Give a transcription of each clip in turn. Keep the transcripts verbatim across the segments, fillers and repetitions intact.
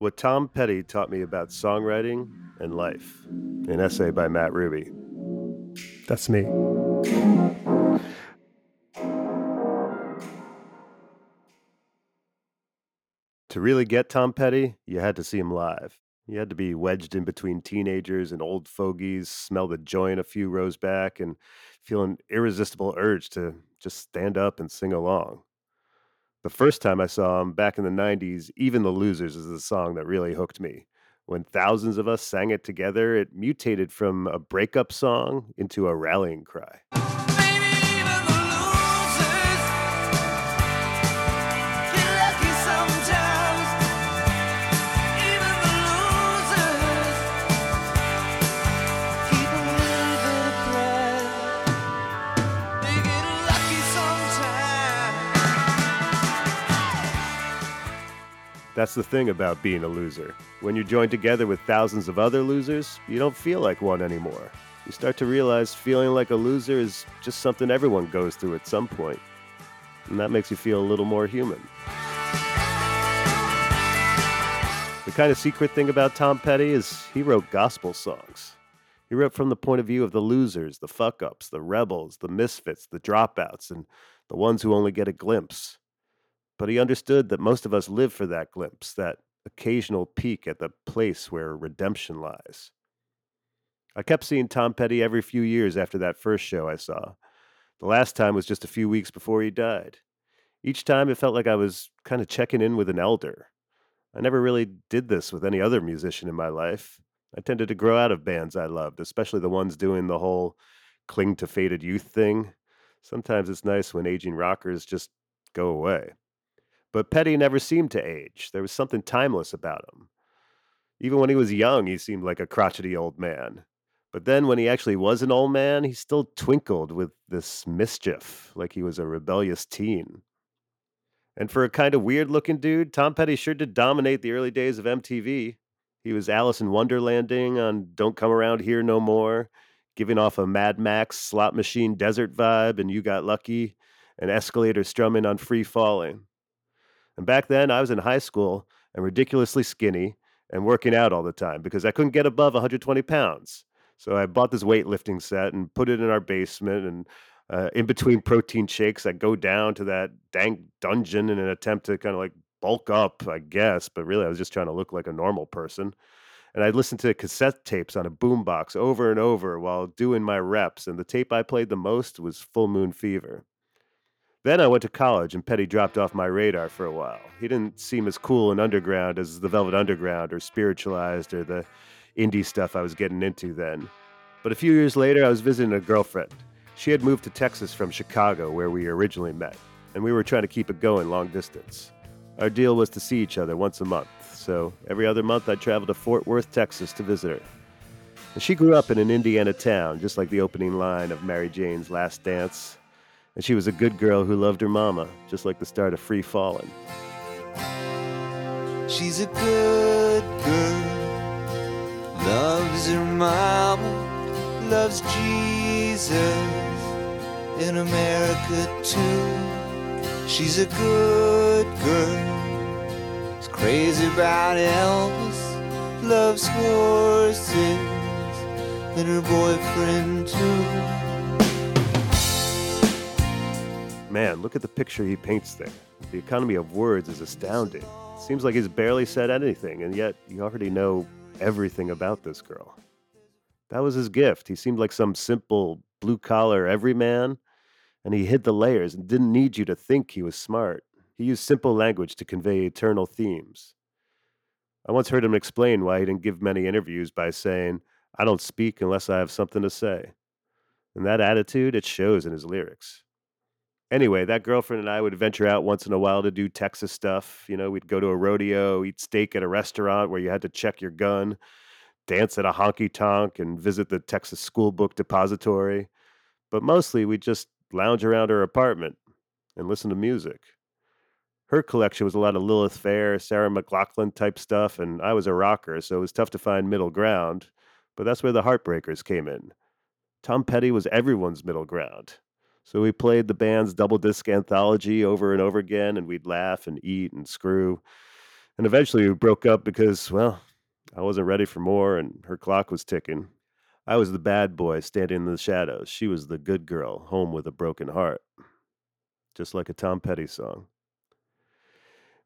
What Tom Petty Taught Me About Songwriting and Life, an essay by Matt Ruby. That's me. To really get Tom Petty, you had to see him live. You had to be wedged in between teenagers and old fogies, smell the joint a few rows back, and feel an irresistible urge to just stand up and sing along. The first time I saw him back in the nineties, Even the Losers is the song that really hooked me. When thousands of us sang it together, it mutated from a breakup song into a rallying cry. That's the thing about being a loser. When you're joined together with thousands of other losers, you don't feel like one anymore. You start to realize feeling like a loser is just something everyone goes through at some point. And that makes you feel a little more human. The kind of secret thing about Tom Petty is he wrote gospel songs. He wrote from the point of view of the losers, the fuck-ups, the rebels, the misfits, the dropouts, and the ones who only get a glimpse. But he understood that most of us live for that glimpse, that occasional peek at the place where redemption lies. I kept seeing Tom Petty every few years after that first show I saw. The last time was just a few weeks before he died. Each time it felt like I was kind of checking in with an elder. I never really did this with any other musician in my life. I tended to grow out of bands I loved, especially the ones doing the whole cling to faded youth thing. Sometimes it's nice when aging rockers just go away. But Petty never seemed to age. There was something timeless about him. Even when he was young, he seemed like a crotchety old man. But then when he actually was an old man, he still twinkled with this mischief, like he was a rebellious teen. And for a kind of weird-looking dude, Tom Petty sure did dominate the early days of M T V. He was Alice in Wonderlanding on Don't Come Around Here No More, giving off a Mad Max slot machine desert vibe and You Got Lucky, and escalator strumming on Free Fallin'. And back then, I was in high school and ridiculously skinny and working out all the time because I couldn't get above one hundred twenty pounds. So I bought this weightlifting set and put it in our basement. And uh, in between protein shakes, I'd go down to that dank dungeon in an attempt to kind of like bulk up, I guess. But really, I was just trying to look like a normal person. And I'd listen to cassette tapes on a boombox over and over while doing my reps. And the tape I played the most was Full Moon Fever. Then I went to college, and Petty dropped off my radar for a while. He didn't seem as cool and underground as the Velvet Underground or Spiritualized or the indie stuff I was getting into then. But a few years later, I was visiting a girlfriend. She had moved to Texas from Chicago, where we originally met, and we were trying to keep it going long distance. Our deal was to see each other once a month, so every other month I'd travel to Fort Worth, Texas to visit her. And she grew up in an Indiana town, just like the opening line of Mary Jane's Last Dance. And she was a good girl who loved her mama, just like the start of Free Fallin'. She's a good girl, loves her mama, loves Jesus, in America too. She's a good girl, is crazy about Elvis, loves horses, and her boyfriend too. Man, look at the picture he paints there. The economy of words is astounding. It seems like he's barely said anything, and yet you already know everything about this girl. That was his gift. He seemed like some simple, blue-collar everyman, and he hid the layers and didn't need you to think he was smart. He used simple language to convey eternal themes. I once heard him explain why he didn't give many interviews by saying, "I don't speak unless I have something to say." And that attitude, it shows in his lyrics. Anyway, that girlfriend and I would venture out once in a while to do Texas stuff. You know, we'd go to a rodeo, eat steak at a restaurant where you had to check your gun, dance at a honky-tonk, and visit the Texas School Book Depository. But mostly, we'd just lounge around her apartment and listen to music. Her collection was a lot of Lilith Fair, Sarah McLachlan-type stuff, and I was a rocker, so it was tough to find middle ground. But that's where the Heartbreakers came in. Tom Petty was everyone's middle ground. So we played the band's double disc anthology over and over again, and we'd laugh and eat and screw. And eventually we broke up because, well, I wasn't ready for more and her clock was ticking. I was the bad boy standing in the shadows. She was the good girl home with a broken heart. Just like a Tom Petty song.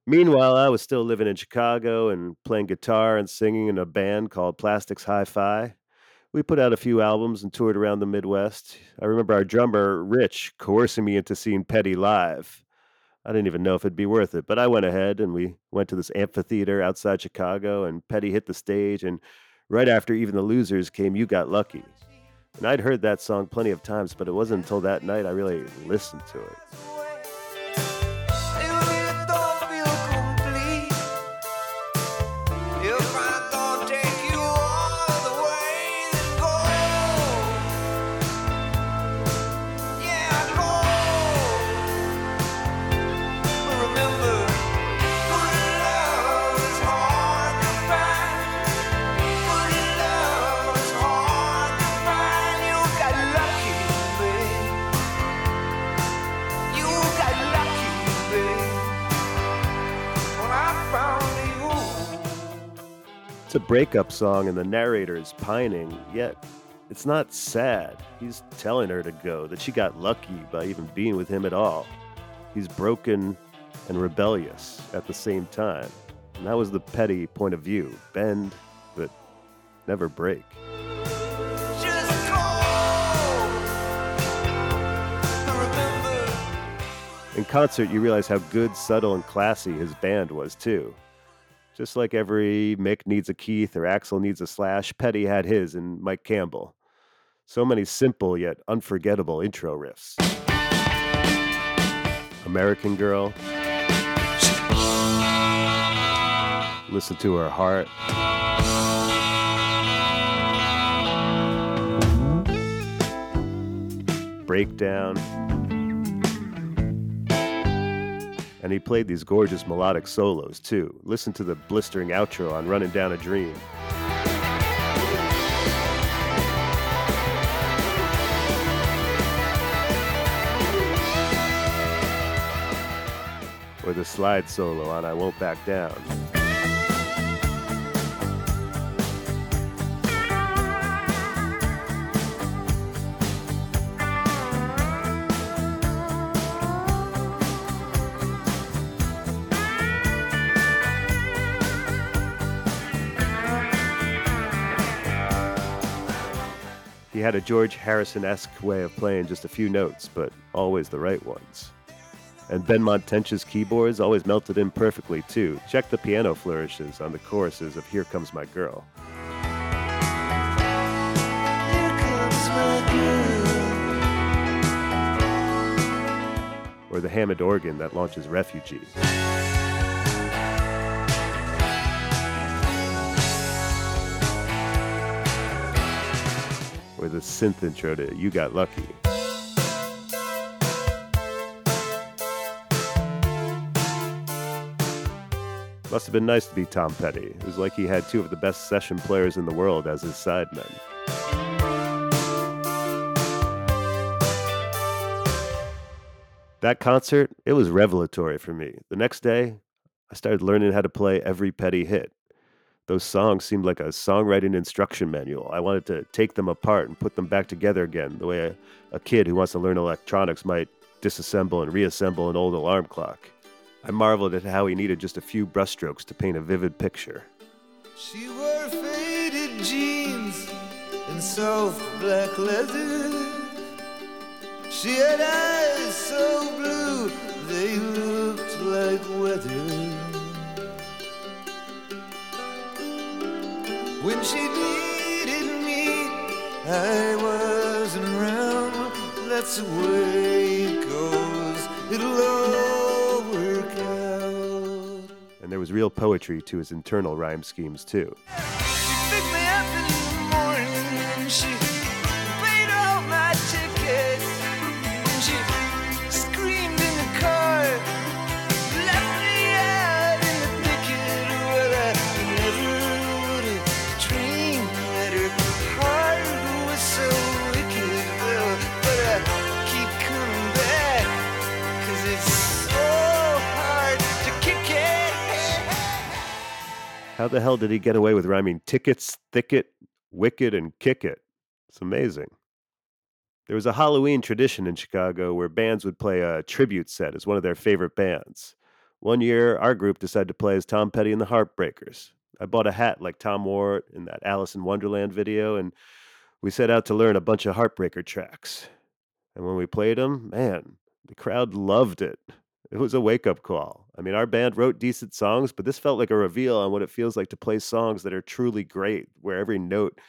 Meanwhile, I was still living in Chicago and playing guitar and singing in a band called Plastics Hi-Fi. We put out a few albums and toured around the Midwest. I remember our drummer, Rich, coercing me into seeing Petty live. I didn't even know if it'd be worth it, but I went ahead and we went to this amphitheater outside Chicago and Petty hit the stage, and right after Even the Losers came You Got Lucky. And I'd heard that song plenty of times, but it wasn't until that night I really listened to it. It's a breakup song and the narrator is pining, yet it's not sad. He's telling her to go, that she got lucky by even being with him at all. He's broken and rebellious at the same time. And that was the Petty point of view. Bend, but never break. Just go. In concert, you realize how good, subtle, and classy his band was too. Just like every Mick needs a Keith or Axl needs a Slash, Petty had his in Mike Campbell. So many simple yet unforgettable intro riffs. American Girl. Listen to Her Heart. Breakdown. And he played these gorgeous melodic solos, too. Listen to the blistering outro on Running Down a Dream. Or the slide solo on I Won't Back Down. He had a George Harrison-esque way of playing just a few notes, but always the right ones. And Ben Montench's keyboards always melted in perfectly, too. Check the piano flourishes on the choruses of Here Comes My Girl. Here comes my girl. Or the Hammond organ that launches Refugee. Or the synth intro to You Got Lucky. Must have been nice to be Tom Petty. It was like he had two of the best session players in the world as his sidemen. That concert, it was revelatory for me. The next day, I started learning how to play every Petty hit. Those songs seemed like a songwriting instruction manual. I wanted to take them apart and put them back together again, the way a, a kid who wants to learn electronics might disassemble and reassemble an old alarm clock. I marveled at how he needed just a few brushstrokes to paint a vivid picture. She wore faded jeans and soft black leather. She had eyes so blue they looked like weather. When she needed me, I wasn't around. That's the way it goes. It'll all work out. And there was real poetry to his internal rhyme schemes, too. She picked me up in the morning. She paid all my tickets. And she screamed in the car. Left me out in the thicket. Well, I never... How the hell did he get away with rhyming tickets, thicket, wicked, and kick it? It's amazing. There was a Halloween tradition in Chicago where bands would play a tribute set as one of their favorite bands. One year, our group decided to play as Tom Petty and the Heartbreakers. I bought a hat like Tom wore in that Alice in Wonderland video, and we set out to learn a bunch of Heartbreaker tracks. And when we played them, man, the crowd loved it. It was a wake-up call. I mean, our band wrote decent songs, but this felt like a reveal on what it feels like to play songs that are truly great, where every note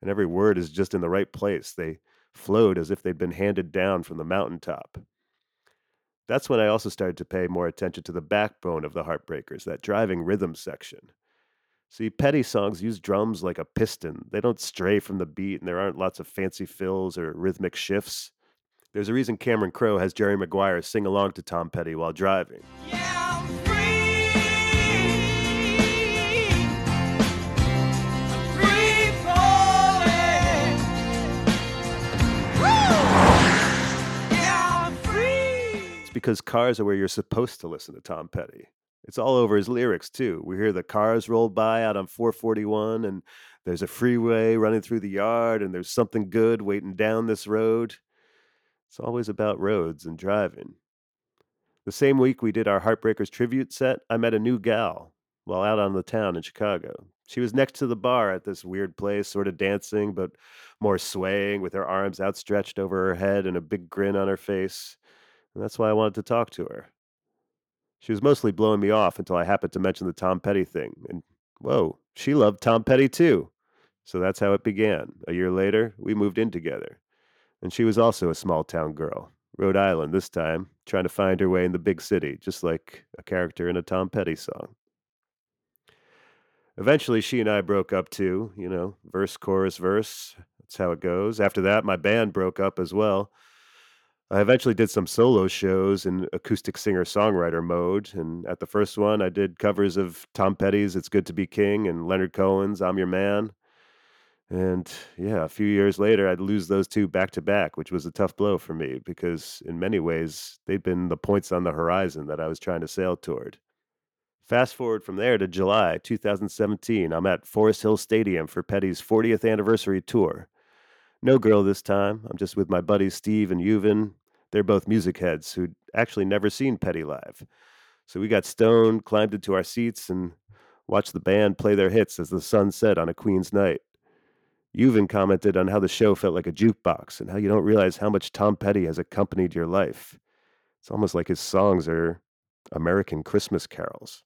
and every word is just in the right place. They flowed as if they'd been handed down from the mountaintop. That's when I also started to pay more attention to the backbone of the Heartbreakers, that driving rhythm section. See, Petty songs use drums like a piston. They don't stray from the beat, and there aren't lots of fancy fills or rhythmic shifts. There's a reason Cameron Crowe has Jerry Maguire sing along to Tom Petty while driving. Yeah, I'm free. I'm free falling. Woo! Yeah, I'm free. It's because cars are where you're supposed to listen to Tom Petty. It's all over his lyrics, too. We hear the cars roll by out on four forty-one, and there's a freeway running through the yard, and there's something good waiting down this road. It's always about roads and driving. The same week we did our Heartbreakers tribute set, I met a new gal while out on the town in Chicago. She was next to the bar at this weird place, sort of dancing, but more swaying, with her arms outstretched over her head and a big grin on her face. And that's why I wanted to talk to her. She was mostly blowing me off until I happened to mention the Tom Petty thing. And whoa, she loved Tom Petty too. So that's how it began. A year later, we moved in together. And she was also a small town girl, Rhode Island this time, trying to find her way in the big city, just like a character in a Tom Petty song. Eventually, she and I broke up too, you know, verse, chorus, verse. That's how it goes. After that, my band broke up as well. I eventually did some solo shows in acoustic singer-songwriter mode, and at the first one, I did covers of Tom Petty's It's Good to Be King and Leonard Cohen's I'm Your Man. And yeah, a few years later, I'd lose those two back-to-back, which was a tough blow for me because in many ways, they'd been the points on the horizon that I was trying to sail toward. Fast forward from there to July two thousand seventeen, I'm at Forest Hill Stadium for Petty's fortieth anniversary tour. No girl this time. I'm just with my buddies Steve and Yuvin. They're both music heads who'd actually never seen Petty live. So we got stoned, climbed into our seats, and watched the band play their hits as the sun set on a Queen's night. Yuvin commented on how the show felt like a jukebox and how you don't realize how much Tom Petty has accompanied your life. It's almost like his songs are American Christmas carols.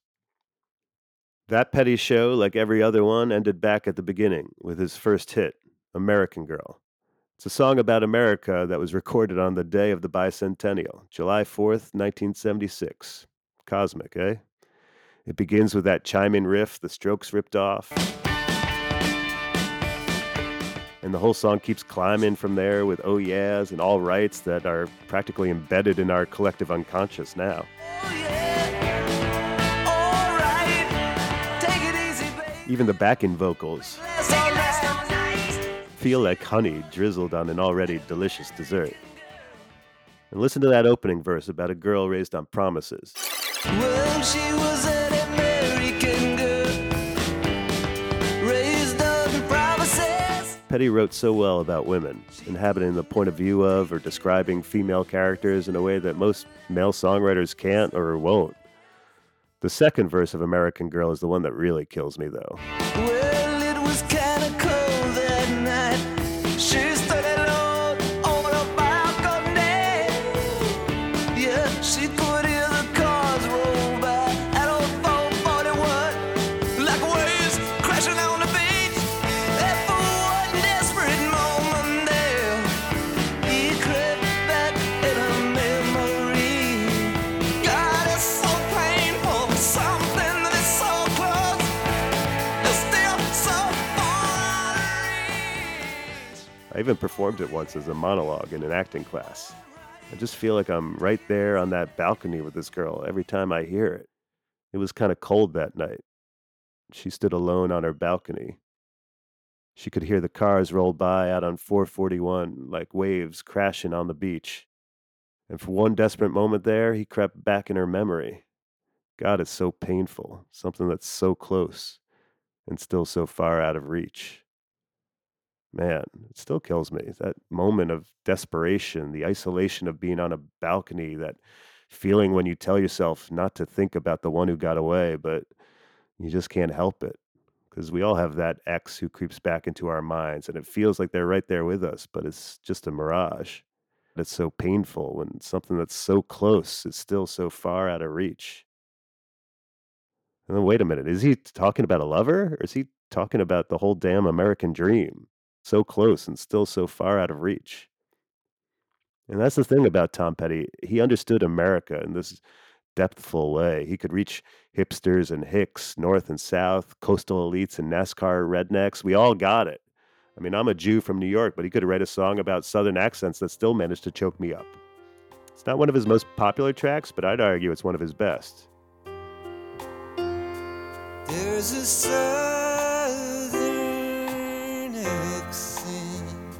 That Petty show, like every other one, ended back at the beginning with his first hit, American Girl. It's a song about America that was recorded on the day of the bicentennial, July fourth, nineteen seventy-six. Cosmic, eh? It begins with that chiming riff the Strokes ripped off. And the whole song keeps climbing from there with oh yeahs and all rights that are practically embedded in our collective unconscious now. Oh, yeah. All right. Take it easy, baby. Even the backing vocals feel like honey drizzled on an already delicious dessert. And listen to that opening verse about a girl raised on promises. Well, she was an American girl, raised on promises. Petty wrote so well about women, inhabiting the point of view of or describing female characters in a way that most male songwriters can't or won't. The second verse of American Girl is the one that really kills me, though. Well, it was kind of cold. I even performed it once as a monologue in an acting class. I just feel like I'm right there on that balcony with this girl every time I hear it. It was kind of cold that night. She stood alone on her balcony. She could hear the cars roll by out on four forty-one like waves crashing on the beach. And for one desperate moment there, he crept back in her memory. God, it's so painful, something that's so close. and still so far out of reach. Man, it still kills me. That moment of desperation, the isolation of being on a balcony, that feeling when you tell yourself not to think about the one who got away, but you just can't help it. Because we all have that ex who creeps back into our minds, and it feels like they're right there with us, but it's just a mirage. It's so painful when something that's so close is still so far out of reach. And then wait a minute, is he talking about a lover, or is he talking about the whole damn American dream? So close and still so far out of reach. And that's the thing about Tom Petty. He understood America in this depthful way. He could reach hipsters and hicks, north and south, coastal elites and NASCAR rednecks. We all got it. I mean, I'm a Jew from New York, but he could write a song about Southern accents that still managed to choke me up. It's not one of his most popular tracks, but I'd argue it's one of his best. There's a Southern accent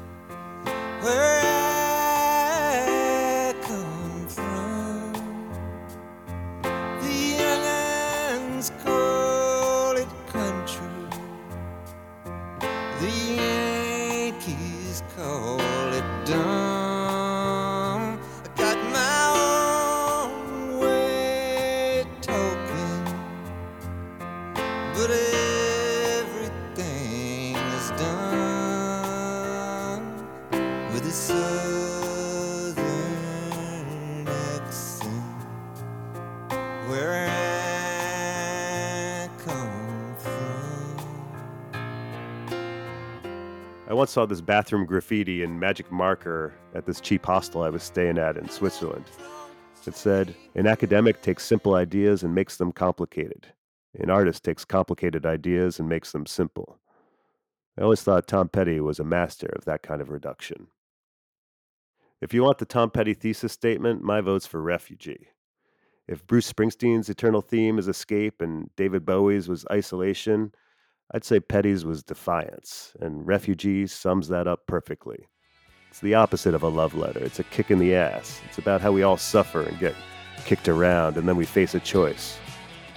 where I come from. The islands call it country. The Yankees call it dumb. I got my own way of talking, but everything is done with a Southern accent where I come from. I once saw this bathroom graffiti in magic marker at this cheap hostel I was staying at in Switzerland. It said, "An academic takes simple ideas and makes them complicated. An artist takes complicated ideas and makes them simple." I always thought Tom Petty was a master of that kind of reduction. If you want the Tom Petty thesis statement, my vote's for Refugee. If Bruce Springsteen's eternal theme is escape and David Bowie's was isolation, I'd say Petty's was defiance, and Refugee sums that up perfectly. It's the opposite of a love letter. It's a kick in the ass. It's about how we all suffer and get kicked around, and then we face a choice.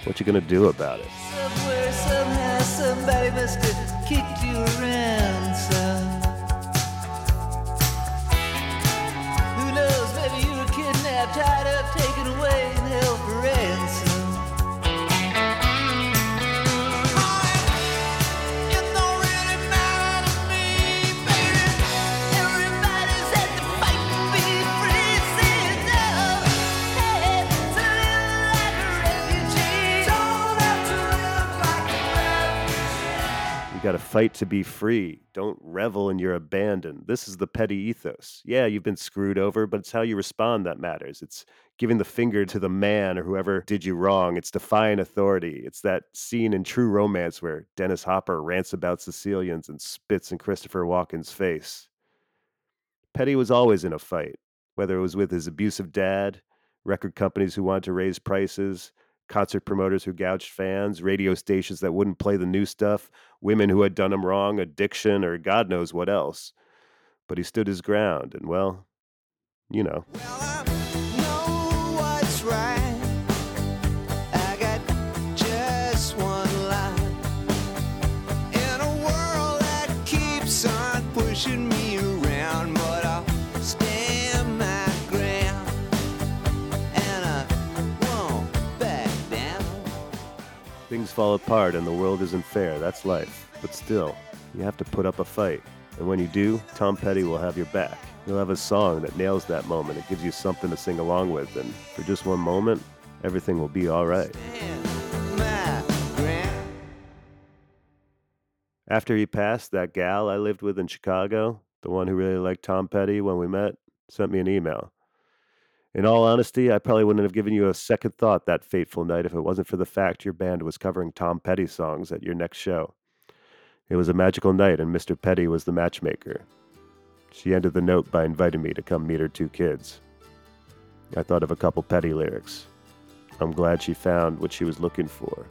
What you gonna do about it? Somewhere, somehow, somebody must have kicked you around, son. Who knows, maybe you were kidnapped, tied up, taken away, and held for ransom. It don't really matter to me, baby. Everybody's had to fight to be free. See it now. Hey, to live like a refugee. Don't have to live like a refugee. You gotta fight to be free. Don't revel in your abandon. This is the Petty ethos. Yeah, you've been screwed over, but it's how you respond that matters. It's giving the finger to the man or whoever did you wrong. It's defying authority. It's that scene in True Romance where Dennis Hopper rants about Sicilians and spits in Christopher Walken's face. Petty was always in a fight, whether it was with his abusive dad, record companies who wanted to raise prices, concert promoters who gouged fans, radio stations that wouldn't play the new stuff, women who had done him wrong, addiction, or God knows what else. But he stood his ground, and well, you know. Well, I know what's right. I got just one life. In a world that keeps on pushing me around, but I'll stand my ground. And I won't back down. Things fall apart and the world isn't fair. That's life. But still, you have to put up a fight. And when you do, Tom Petty will have your back. He'll have a song that nails that moment. It gives you something to sing along with. And for just one moment, everything will be all right. After he passed, that gal I lived with in Chicago, the one who really liked Tom Petty when we met, sent me an email. "In all honesty, I probably wouldn't have given you a second thought that fateful night if it wasn't for the fact your band was covering Tom Petty songs at your next show. It was a magical night, and Mister Petty was the matchmaker. She ended the note by inviting me to come meet her two kids. I thought of a couple Petty lyrics. I'm glad she found what she was looking for.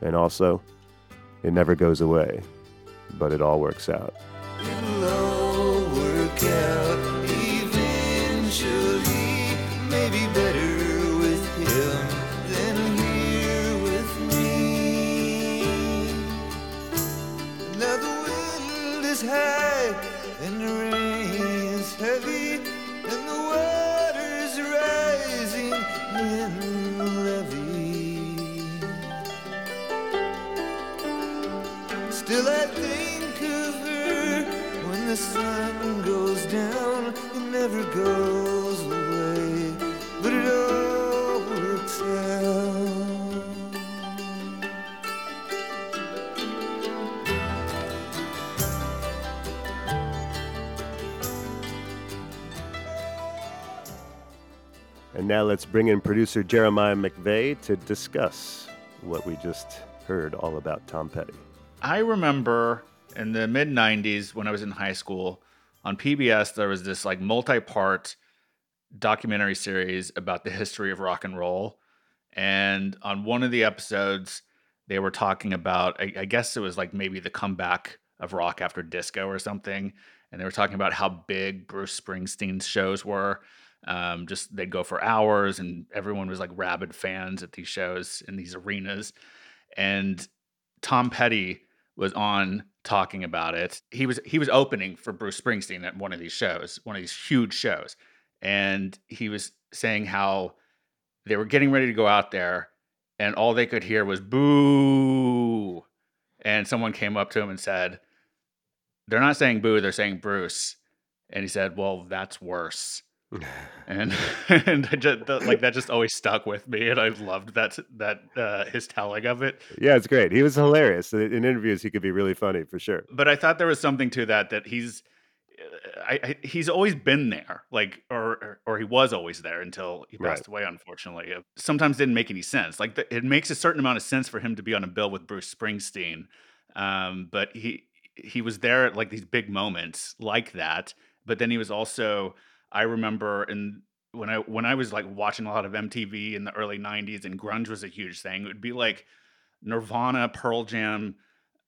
And also, it never goes away, but it all works out." It'll all work out eventually, maybe better with him than here with me. is high and the rain is heavy and the water is rising in the levee. Still I think of her when the sun goes down. It never goes away, but it all works out. And now let's bring in producer Jeremiah McVeigh to discuss what we just heard all about Tom Petty. I remember in the mid nineties when I was in high school, on P B S there was this like multi-part documentary series about the history of rock and roll. And on one of the episodes, they were talking about, I, I guess it was like maybe the comeback of rock after disco or something. And they were talking about how big Bruce Springsteen's shows were. Um, just they'd go for hours and everyone was like rabid fans at these shows in these arenas. And Tom Petty was on talking about it. He was he was opening for Bruce Springsteen at one of these shows, one of these huge shows. And he was saying how they were getting ready to go out there and all they could hear was boo. And someone came up to him and said, "They're not saying boo, they're saying Bruce." And he said, "Well, that's worse." and and I just, the, like that just always stuck with me, and I loved that that uh, his telling of it. Yeah, it's great. He was hilarious in interviews. He could be really funny for sure. But I thought there was something to that that he's, I, I he's always been there, like or or he was always there until he passed right. away. Unfortunately, it sometimes didn't make any sense. Like the, it makes a certain amount of sense for him to be on a bill with Bruce Springsteen, um, but he he was there at like these big moments like that. But then he was also I remember in, when I when I was like watching a lot of M T V in the early nineties and grunge was a huge thing, it would be like Nirvana, Pearl Jam,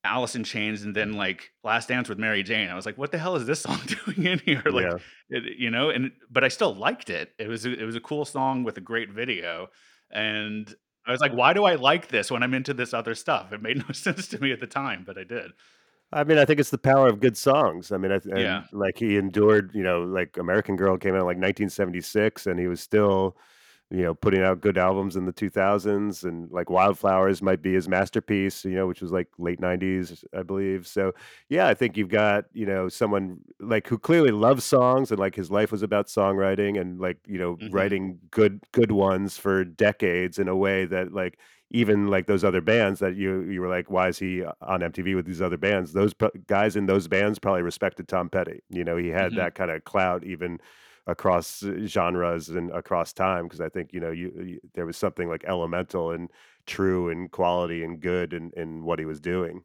Alice in Chains, and then like Last Dance with Mary Jane. I was like, what the hell is this song doing in here? Like, yeah. it, you know, and but I still liked it. It was, it was a cool song with a great video. And I was like, why do I like this when I'm into this other stuff? It made no sense to me at the time, but I did. I mean, I think it's the power of good songs. I mean, I, I, yeah. like he endured, you know, like American Girl came out in like nineteen seventy-six and he was still, you know, putting out good albums in the two thousands, and like Wildflowers might be his masterpiece, you know, which was like late nineties, I believe. So, yeah, I think you've got, you know, someone like who clearly loves songs and like his life was about songwriting and like, you know, mm-hmm. writing good, good ones for decades in a way that like, even like those other bands that you you were like, why is he on M T V with these other bands? Those pro- guys in those bands probably respected Tom Petty. You know, he had mm-hmm. that kind of clout even across genres and across time, because I think, you know, you, you there was something like elemental and true and quality and good in, in what he was doing.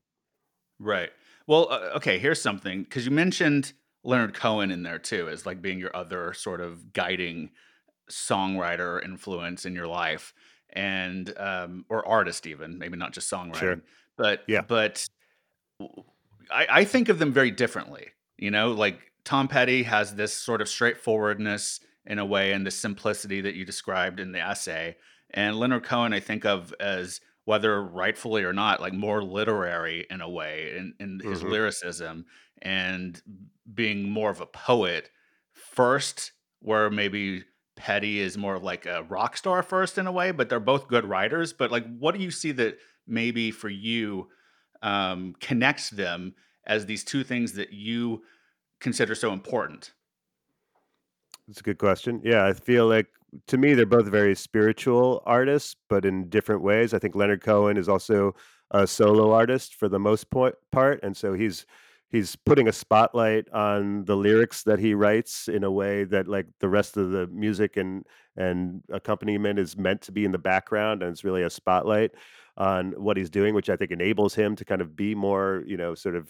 Right. Well, uh, okay, here's something, because you mentioned Leonard Cohen in there too, as like being your other sort of guiding songwriter influence in your life. And um, or artist even, maybe not just songwriting, sure. but yeah. but I, I think of them very differently. You know, like Tom Petty has this sort of straightforwardness in a way and the simplicity that you described in the essay. And Leonard Cohen, I think of as, whether rightfully or not, like more literary in a way in, in his mm-hmm. lyricism and being more of a poet first, where maybe Petty is more of like a rock star first in a way, but they're both good writers. But like, what do you see that maybe for you um, connects them as these two things that you consider so important? That's a good question. Yeah, I feel like to me, they're both very spiritual artists, but in different ways. I think Leonard Cohen is also a solo artist for the most part. And so he's He's putting a spotlight on the lyrics that he writes in a way that like the rest of the music and and accompaniment is meant to be in the background. And it's really a spotlight on what he's doing, which I think enables him to kind of be more, you know, sort of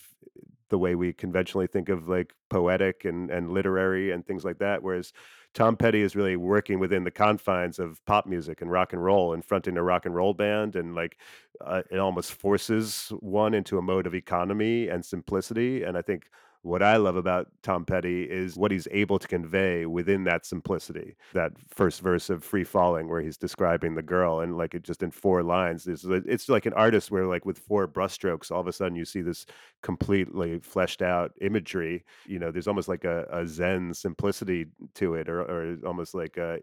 the way we conventionally think of like poetic and, and literary and things like that. Whereas Tom Petty is really working within the confines of pop music and rock and roll and fronting a rock and roll band. And like, uh, it almost forces one into a mode of economy and simplicity. And I think What I love about Tom Petty is what he's able to convey within that simplicity. That first verse of Free Falling, where he's describing the girl, and like it just in four lines, it's, it's like an artist where like with four brushstrokes, all of a sudden you see this completely fleshed out imagery. You know, there's almost like a, a Zen simplicity to it, or, or almost like a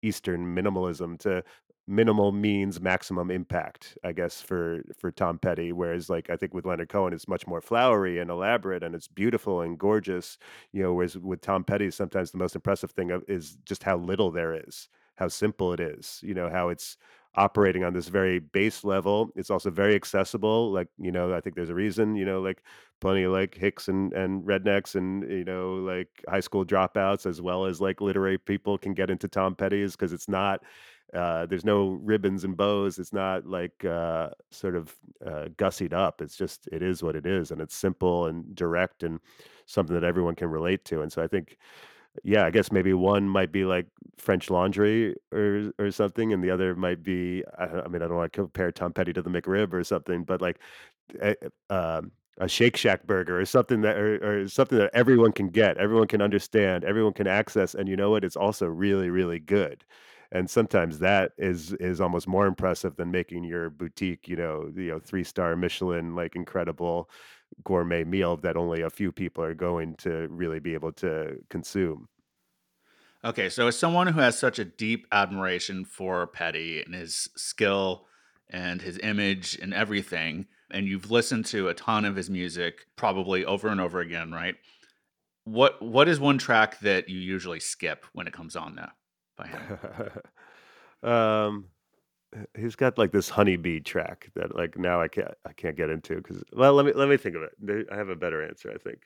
Eastern minimalism to minimal means maximum impact, I guess, for for Tom Petty. Whereas like I think with Leonard Cohen, it's much more flowery and elaborate, and it's beautiful and gorgeous, you know, whereas with Tom Petty, sometimes the most impressive thing of, is just how little there is, how simple it is, you know, how it's operating on this very base level. It's also very accessible. Like, you know, I think there's a reason, you know, like plenty of like hicks and, and rednecks and, you know, like high school dropouts as well as like literary people can get into Tom Petty's, because it's not Uh, there's no ribbons and bows. It's not like uh, sort of uh, gussied up. It's just, it is what it is. And it's simple and direct and something that everyone can relate to. And so I think, yeah, I guess maybe one might be like French Laundry or or something. And the other might be, I, I mean, I don't want to compare Tom Petty to the McRib or something, but like uh, um, a Shake Shack burger or something that, or, or something that everyone can get, everyone can understand, everyone can access. And you know what? It's also really, really good. And sometimes that is is almost more impressive than making your boutique, you know, you know, three star Michelin, like incredible gourmet meal that only a few people are going to really be able to consume. Okay, so as someone who has such a deep admiration for Petty and his skill and his image and everything, and you've listened to a ton of his music probably over and over again, right? What what is one track that you usually skip when it comes on though? By him. um, he's got like this Honeybee track that like now I can't I can't get into because well let me let me think of it. I have a better answer, I think.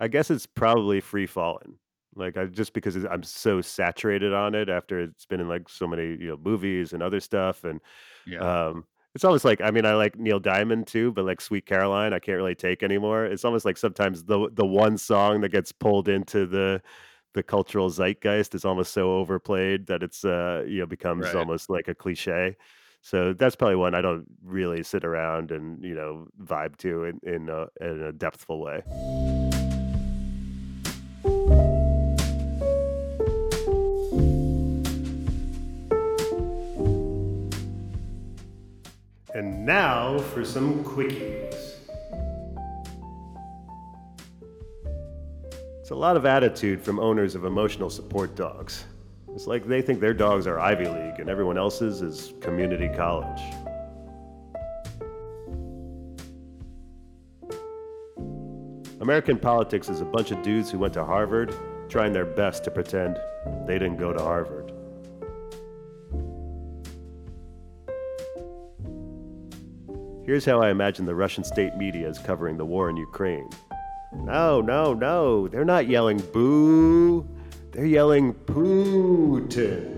I guess it's probably Free Fallin'. Like I just because I'm so saturated on it after it's been in like so many, you know, movies and other stuff, and yeah. um, it's almost like, I mean, I like Neil Diamond too, but like Sweet Caroline I can't really take anymore. It's almost like sometimes the the one song that gets pulled into the the cultural zeitgeist is almost so overplayed that it's uh you know becomes right. almost like a cliche. So that's probably one I don't really sit around and, you know, vibe to in in a, in a depthful way. And now for some quickies. It's a lot of attitude from owners of emotional support dogs. It's like they think their dogs are Ivy League and everyone else's is community college. American politics is a bunch of dudes who went to Harvard trying their best to pretend they didn't go to Harvard. Here's how I imagine the Russian state media is covering the war in Ukraine. No, no, no, they're not yelling boo, they're yelling Putin.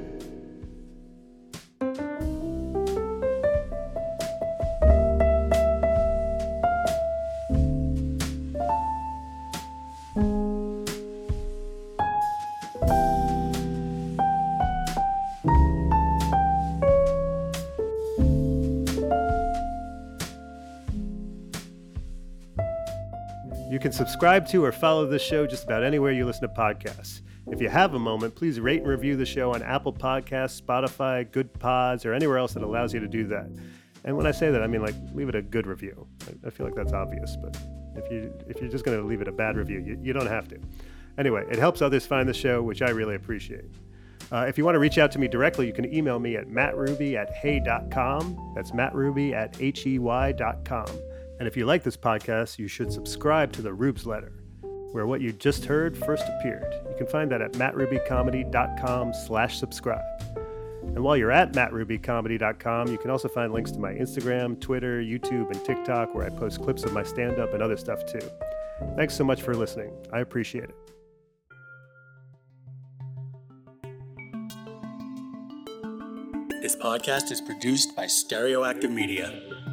You can subscribe to or follow this show just about anywhere you listen to podcasts. If you have a moment, please rate and review the show on Apple Podcasts, Spotify, Good Pods, or anywhere else that allows you to do that. And when I say that, I mean, like, leave it a good review. I feel like that's obvious, but if, you, if you're just going to leave it a bad review, you, you don't have to. Anyway, it helps others find the show, which I really appreciate. Uh, if you want to reach out to me directly, you can email me at matt ruby at hey dot com. That's matt ruby at hey dot com. And if you like this podcast, you should subscribe to the Rubes Letter, where what you just heard first appeared. You can find that at matt ruby comedy dot com slash subscribe. And while you're at matt ruby comedy dot com, you can also find links to my Instagram, Twitter, YouTube, and TikTok, where I post clips of my stand-up and other stuff too. Thanks so much for listening. I appreciate it. This podcast is produced by Stereoactive Media.